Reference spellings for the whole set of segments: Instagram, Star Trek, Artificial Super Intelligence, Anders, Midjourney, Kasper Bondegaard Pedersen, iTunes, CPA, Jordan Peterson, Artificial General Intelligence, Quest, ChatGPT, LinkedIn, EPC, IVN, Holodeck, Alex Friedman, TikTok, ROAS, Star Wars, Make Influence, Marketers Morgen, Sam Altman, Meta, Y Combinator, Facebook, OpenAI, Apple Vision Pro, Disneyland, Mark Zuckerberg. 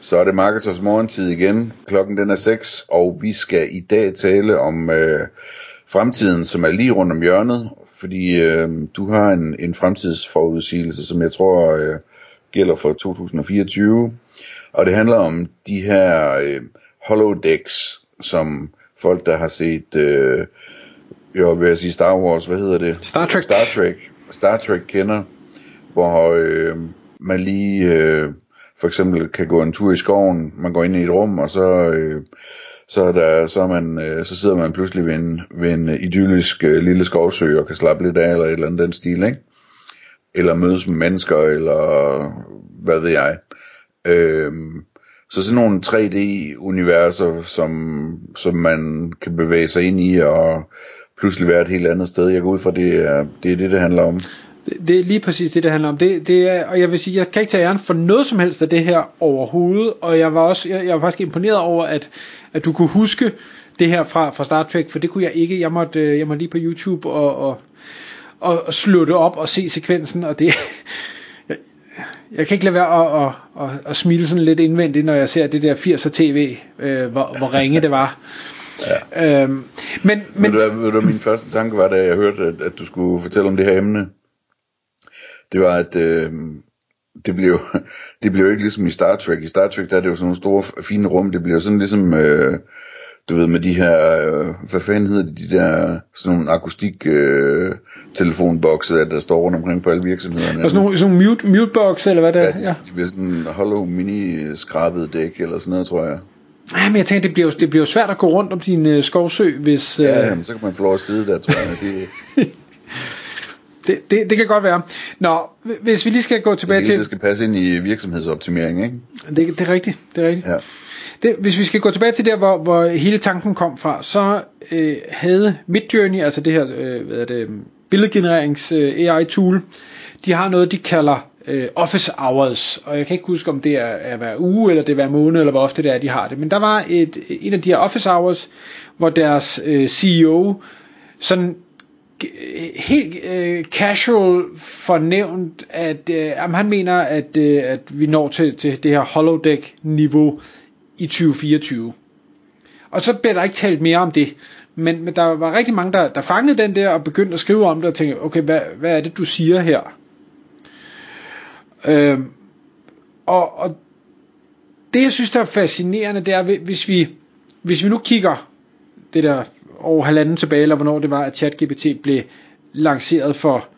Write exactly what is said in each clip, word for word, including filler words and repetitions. Så er det Marketers Morgentid igen. Klokken den er seks, og vi skal i dag tale om øh, fremtiden, som er lige rundt om hjørnet. Fordi øh, du har en, en fremtidsforudsigelse, som jeg tror øh, gælder for to tusind fireogtyve. Og det handler om de her øh, holodecks, som folk, der har set, øh, jeg vil sige Star Wars, hvad hedder det? Star Trek. Star Trek, Star Trek kender, hvor øh, man lige... Øh, For eksempel kan gå en tur i skoven, man går ind i et rum, og så øh, så er der så er man øh, så sidder man pludselig ved en, ved en idyllisk øh, lille skovsø og kan slappe lidt af eller et eller andet den stil, ikke? Eller mødes med mennesker eller hvad ved jeg. Øh, så sådan nogle tre D universer, som som man kan bevæge sig ind i og pludselig være et helt andet sted. Jeg går ud fra det er det er det det handler om. Det er lige præcis det, det handler om. Det, det er, og jeg vil sige, jeg kan ikke tage æren for noget som helst af det her overhovedet, og jeg var også, jeg, jeg var faktisk imponeret over, at, at du kunne huske det her fra, fra Star Trek, for det kunne jeg ikke. Jeg måtte, jeg måtte lige på YouTube og, og, og, og slå det op og se sekvensen, og det... Jeg, jeg kan ikke lade være at, at, at, at smile sådan lidt indvendigt, når jeg ser det der firser tv, øh, hvor, hvor ringe det var. Ja. Øhm, men, men... Ved du, ved du, min første tanke var, da jeg hørte, at, at du skulle fortælle om det her emne. Det var, at øh, det blev det blev ikke ligesom i Star Trek. I Star Trek, der er det jo sådan nogle store, fine rum. Det blev sådan ligesom, øh, du ved, med de her, øh, hvad fanden hedder de, de der, sådan nogle akustik-telefonbokser, øh, der står rundt omkring på alle virksomhederne. Og sådan nogle, sådan nogle mute, mute-bokser, eller hvad det er? Ja, de, de bliver sådan hollow mini-skrabet dæk, eller sådan noget, tror jeg. Ja, men jeg tænker, det bliver, det bliver svært at gå rundt om din øh, skovsø, hvis... Øh... Ja, jamen, så kan man få lov at sidde der, tror jeg. Det... Det, det, det kan godt være. Nå, hvis vi lige skal gå tilbage det hele, til... Det skal passe ind i virksomhedsoptimering, ikke? Det, det er rigtigt, det er rigtigt. Ja. Det, hvis vi skal gå tilbage til der, hvor, hvor hele tanken kom fra, så øh, havde Midjourney, altså det her øh, hvad er det, billedgenererings øh, A I-tool, de har noget, de kalder øh, office hours, og jeg kan ikke huske, om det er, er hver uge, eller det er hver måned, eller hvor ofte det er, de har det. Men der var et, en af de her office hours, hvor deres øh, C E O sådan... helt øh, casual fornævnt, at øh, han mener, at, øh, at vi når til, til det her holodeck-niveau i tyve fireogtyve. Og så blev der ikke talt mere om det. Men, men der var rigtig mange, der, der fangede den der og begyndte at skrive om det og tænkte, okay, hvad, hvad er det, du siger her? Øh, og, og det, jeg synes, der er fascinerende, det er, hvis vi, hvis vi nu kigger det der... over halvanden tilbage, eller hvornår det var, at ChatGPT blev lanceret for,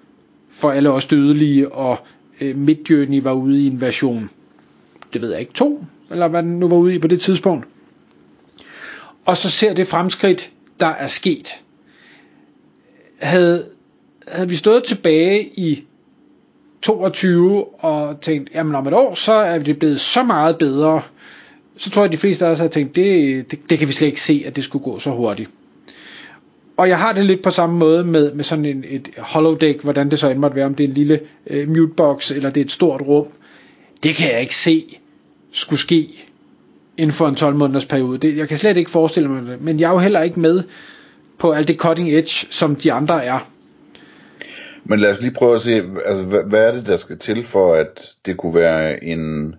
for alle os dødelige, og øh, Midjourney var ude i en version, det ved jeg ikke, to, eller hvad den nu var ude i på det tidspunkt. Og så ser det fremskridt, der er sket. Havde, havde vi stået tilbage i toogtyve og tænkt, jamen om et år, så er det blevet så meget bedre, så tror jeg, de fleste af os havde tænkt, det, det, det kan vi slet ikke se, at det skulle gå så hurtigt. Og jeg har det lidt på samme måde med, med sådan en, et holodeck, hvordan det så end måtte være, om det er en lille øh, mutebox, eller det er et stort rum. Det kan jeg ikke se skulle ske inden for en tolv måneders periode. Det, jeg kan slet ikke forestille mig det, men jeg er jo heller ikke med på alt det cutting edge, som de andre er. Men lad os lige prøve at se, altså, hvad, hvad er det, der skal til for, at det kunne være en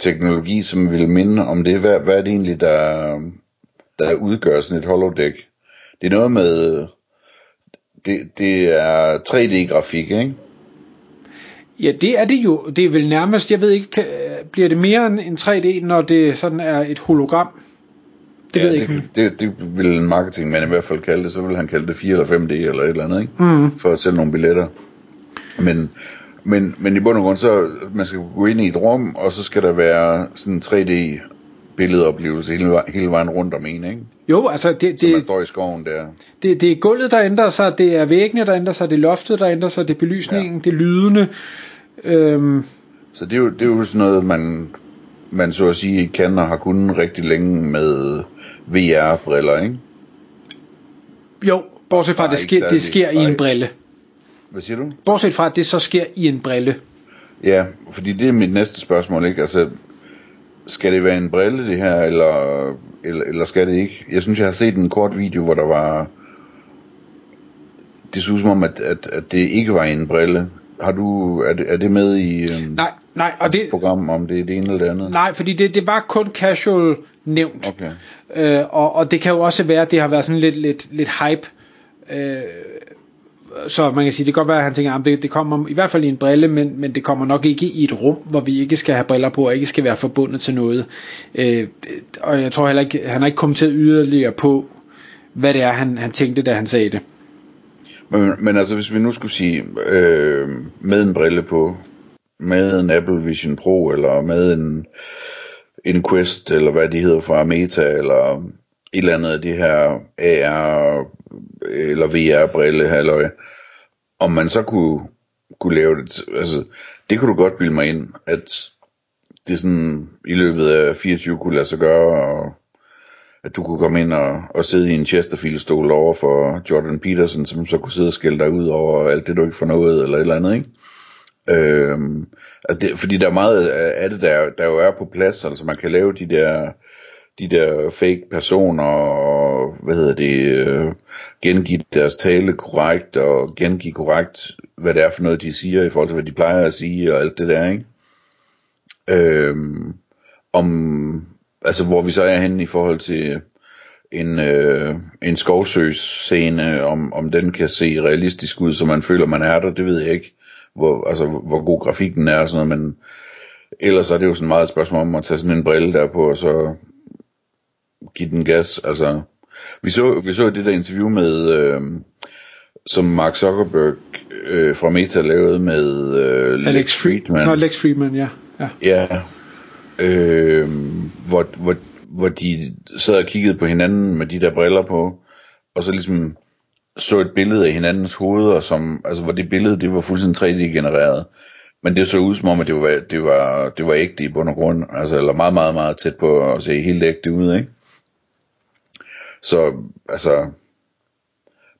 teknologi, som ville minde om det? Hvad, hvad er det egentlig, der, der udgør sådan et holodeck? Det er noget med, det, det er tre D grafik, ikke? Ja, det er det jo. Det er vel nærmest, jeg ved ikke, kan, bliver det mere end tre D, når det sådan er et hologram? Det ja, ved jeg det, ikke. Det, det vil en marketingmand i hvert fald kalde det, så vil han kalde det fire eller fem D eller et eller andet, ikke? Mm. For at sælge nogle billetter. Men, men, men i bund og grund, så man skal gå ind i et rum, og så skal der være sådan en tre D billedoplevelse hele, vej, hele vejen rundt om en, ikke? Jo, altså det, det, står i skoven der. Det, det er gulvet, der ændrer sig, det er væggene, der ændrer sig, det er loftet, der ændrer sig, det er belysningen, ja. Det er lydene. Øhm. Så det er, jo, det er jo sådan noget, man, man så at sige kan og har kunnet rigtig længe med V R-briller, ikke? Jo, bortset fra, at det sker, det sker i en brille. Hvad siger du? Bortset fra, at det så sker i en brille. Ja, fordi det er mit næste spørgsmål, ikke? Altså, skal det være en brille, det her, eller, eller, eller skal det ikke? Jeg synes, jeg har set en kort video, hvor der var... Det synes som om, at, at, at det ikke var en brille. Har du, er, det, er det med i øhm, nej, nej, og det, program, om det er det ene eller det andet? Nej, fordi det, det var kun casual nævnt. Okay. Øh, og, og det kan jo også være, at det har været sådan lidt, lidt, lidt hype. Øh, så man kan sige, det kan godt være, at han tænker, at det, det kommer i hvert fald i en brille, men, men det kommer nok ikke i et rum, hvor vi ikke skal have briller på, og ikke skal være forbundet til noget. Øh, og jeg tror heller ikke, han har ikke kommenteret yderligere på, hvad det er, han, han tænkte, da han sagde det. Men, men altså, hvis vi nu skulle sige, øh, med en brille på, med en Apple Vision Pro, eller med en, en Quest, eller hvad de hedder fra Meta, eller et eller andet af de her A R eller V R-brille, halløj, om man så kunne, kunne lave det, altså, det kunne du godt bilde mig ind, at det sådan i løbet af fireogtyve kunne lade sig gøre, og at du kunne komme ind og, og sidde i en Chesterfield-stol over for Jordan Peterson, som så kunne sidde og skælde dig ud over alt det, du ikke får noget, eller et eller andet, ikke? Øhm, altså det, fordi der er meget af det, der, der jo er på plads, altså man kan lave de der, de der fake personer, og hvad hedder det, øh, gengive deres tale korrekt, og gengive korrekt, hvad det er for noget, de siger, i forhold til, hvad de plejer at sige, og alt det der, ikke? Øhm, om... Altså hvor vi så er henne i forhold til en, øh, en skovsøgsscene, om, om den kan se realistisk ud, så man føler, man er der, det ved jeg ikke, hvor, altså, hvor god grafikken er og sådan noget, men ellers er det jo sådan meget et spørgsmål om at tage sådan en brille der på, og så give den gas. Altså, vi så, vi så det der interview med, øh, som Mark Zuckerberg øh, fra Meta lavede med øh, Alex Friedman. Nå, Alex Friedman, ja. Ja, ja. Øh, hvor, hvor, hvor de sad og kiggede på hinanden med de der briller på, og så ligesom så et billede af hinandens hoveder, som, altså hvor det billede, det var fuldstændig tre D genereret, men det så ud som om, at det var, det var, det var ægte i bund og grund, altså, eller meget, meget, meget tæt på at se helt ægte ud, ikke? Så, altså,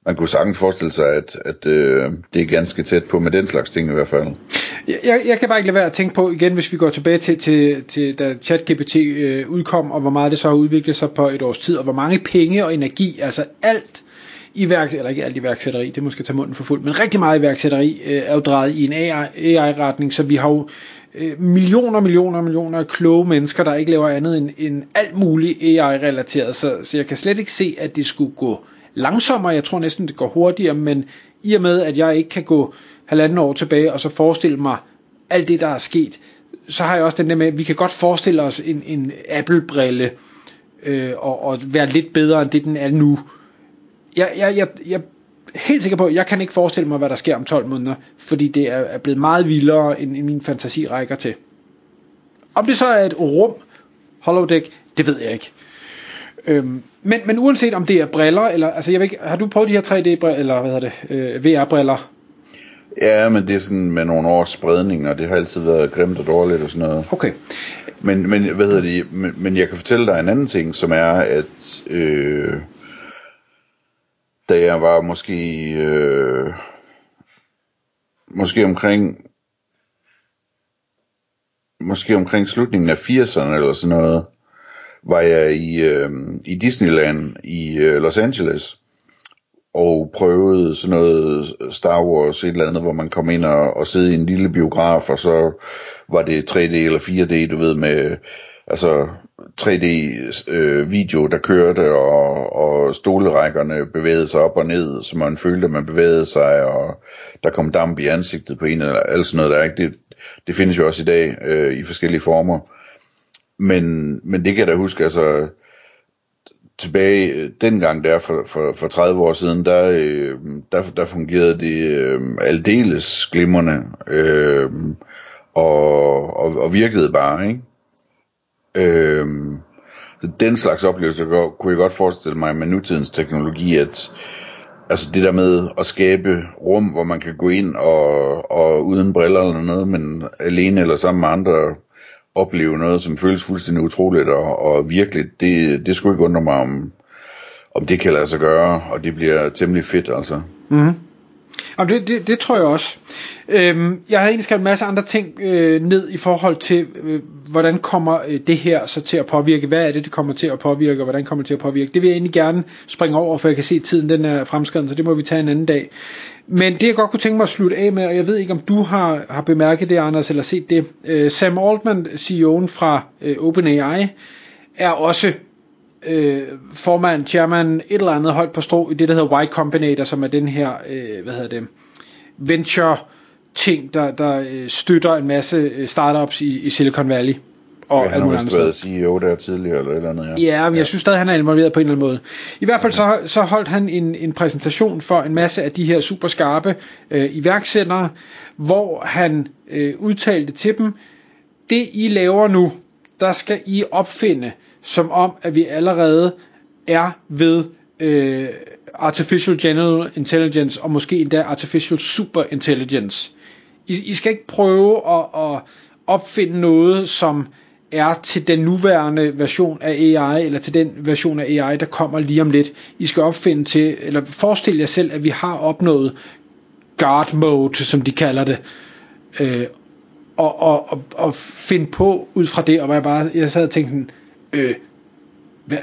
man kunne sagtens forestille sig, at, at øh, det er ganske tæt på med den slags ting i hvert fald. Jeg, jeg kan bare ikke lade være at tænke på igen, hvis vi går tilbage til, til, til da ChatGPT øh, udkom, og hvor meget det så har udviklet sig på et års tid, og hvor mange penge og energi, altså alt iværksætteri, eller ikke alt iværksætteri, det måske tage munden for fuld, men rigtig meget iværksætteri øh, er jo drejet i en A I-retning, så vi har jo øh, millioner, millioner, millioner af kloge mennesker, der ikke laver andet end, end alt muligt A I-relateret, så, så jeg kan slet ikke se, at det skulle gå langsommere. Jeg tror næsten det går hurtigere, men i og med at jeg ikke kan gå halvanden år tilbage og så forestille mig alt det der er sket, så har jeg også den der med, at vi kan godt forestille os en, en Apple-brille øh, og, og være lidt bedre end det den er nu. Jeg, jeg, jeg, jeg er helt sikker på, at jeg kan ikke forestille mig hvad der sker om tolv måneder, fordi det er, er blevet meget vildere end, end min fantasi rækker til. Om det så er et rum, holodeck, det ved jeg ikke. Øhm, men, men uanset om det er briller eller, altså jeg ved ikke, har du prøvet de her tre D-briller eller hvad hedder det, øh, V R-briller? Ja, men det er sådan med nogle års spredning, og det har altid været grimt og dårligt og sådan noget. Okay. Men, men hvad hedder det, men, men jeg kan fortælle dig en anden ting, som er at øh, da jeg var måske øh, måske omkring måske omkring slutningen af firserne eller sådan noget, var jeg i, øh, i Disneyland i øh, Los Angeles og prøvede sådan noget Star Wars et eller andet, hvor man kom ind og, og sidde i en lille biograf, og så var det tre D eller fire D, du ved, med altså tre D øh, video der kørte, og, og stolerækkerne bevægede sig op og ned, så man følte at man bevægede sig, og der kom damp i ansigtet på en eller alt sådan noget der, ikke? Det, det findes jo også i dag øh, i forskellige former. Men, men det kan jeg da huske, altså tilbage dengang der for, for, for tredive år siden, der, øh, der, der fungerede det øh, aldeles glimrende, øh, og, og, og virkede bare, ikke? Øh, så den slags oplevelse kunne jeg godt forestille mig med nutidens teknologi, at altså det der med at skabe rum, hvor man kan gå ind og, og uden briller eller noget, men alene eller sammen med andre, opleve noget, som føles fuldstændig utroligt og, og virkeligt, det, det skulle ikke undre mig om, om det kan lade sig gøre, og det bliver temmelig fedt, altså. Mm-hmm. Jamen det, det, det tror jeg også. Øhm, jeg havde egentlig skrevet en masse andre ting øh, ned i forhold til, øh, hvordan kommer det her så til at påvirke, hvad er det, det kommer til at påvirke, og hvordan kommer det til at påvirke. Det vil jeg egentlig gerne springe over, for jeg kan se, at tiden den er fremskreden, så det må vi tage en anden dag. Men det jeg godt kunne tænke mig at slutte af med, og jeg ved ikke om du har, har bemærket det, Anders, eller set det, øh, Sam Altman, C E O'en fra øh, OpenAI, er også Øh, formand, chairman, et eller andet højt på strå i det, der hedder Y Combinator, som er den her, øh, hvad hedder det, venture ting, der, der øh, støtter en masse startups i, i Silicon Valley. Og ja, han har vist været C E O der tidligere, eller et eller andet. Ja, ja men ja. Jeg synes stadig, han er involveret på en eller anden måde. I hvert fald så, så holdt han en, en præsentation for en masse af de her superskarpe øh, iværksættere, hvor han øh, udtalte til dem, det I laver nu, der skal I opfinde, som om, at vi allerede er ved øh, Artificial General Intelligence, og måske endda Artificial Super Intelligence. I, I skal ikke prøve at, at opfinde noget, som er til den nuværende version af A I, eller til den version af A I, der kommer lige om lidt. I skal opfinde til, eller forestil jer selv, at vi har opnået guard mode, som de kalder det, øh, og, og, og, og finde på ud fra det, og hvor jeg bare jeg sad og tænkte sådan, Øh, hvad,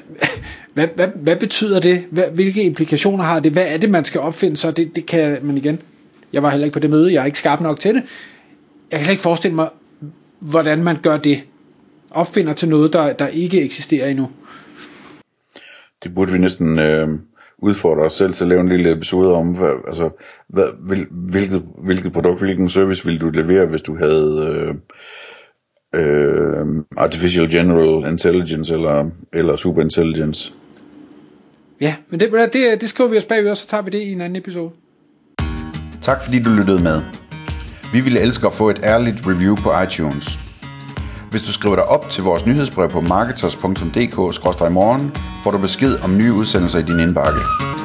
hvad, hvad, hvad betyder det? Hvad, hvilke implikationer har det? Hvad er det, man skal opfinde? Så det, det kan man igen. Jeg var heller ikke på det møde. Jeg er ikke skarp nok til det. Jeg kan slet ikke forestille mig, hvordan man gør det. Opfinder til noget, der, der ikke eksisterer endnu. Det burde vi næsten øh, udfordre os selv til at lave en lille episode om. Hvad, altså, hvad, hvil, hvilket, hvilket produkt, hvilken service ville du levere, hvis du havde Øh, Uh, Artificial General Intelligence eller, eller Super Intelligence. Ja, men det, det, det skriver vi os bagøver, så tager vi det i en anden episode. Tak fordi du lyttede med. Vi ville elske at få et ærligt review på iTunes. Hvis du skriver dig op til vores nyhedsbrev på marketers punktum d k skråstreg morgen, får du besked om nye udsendelser i din indbakke.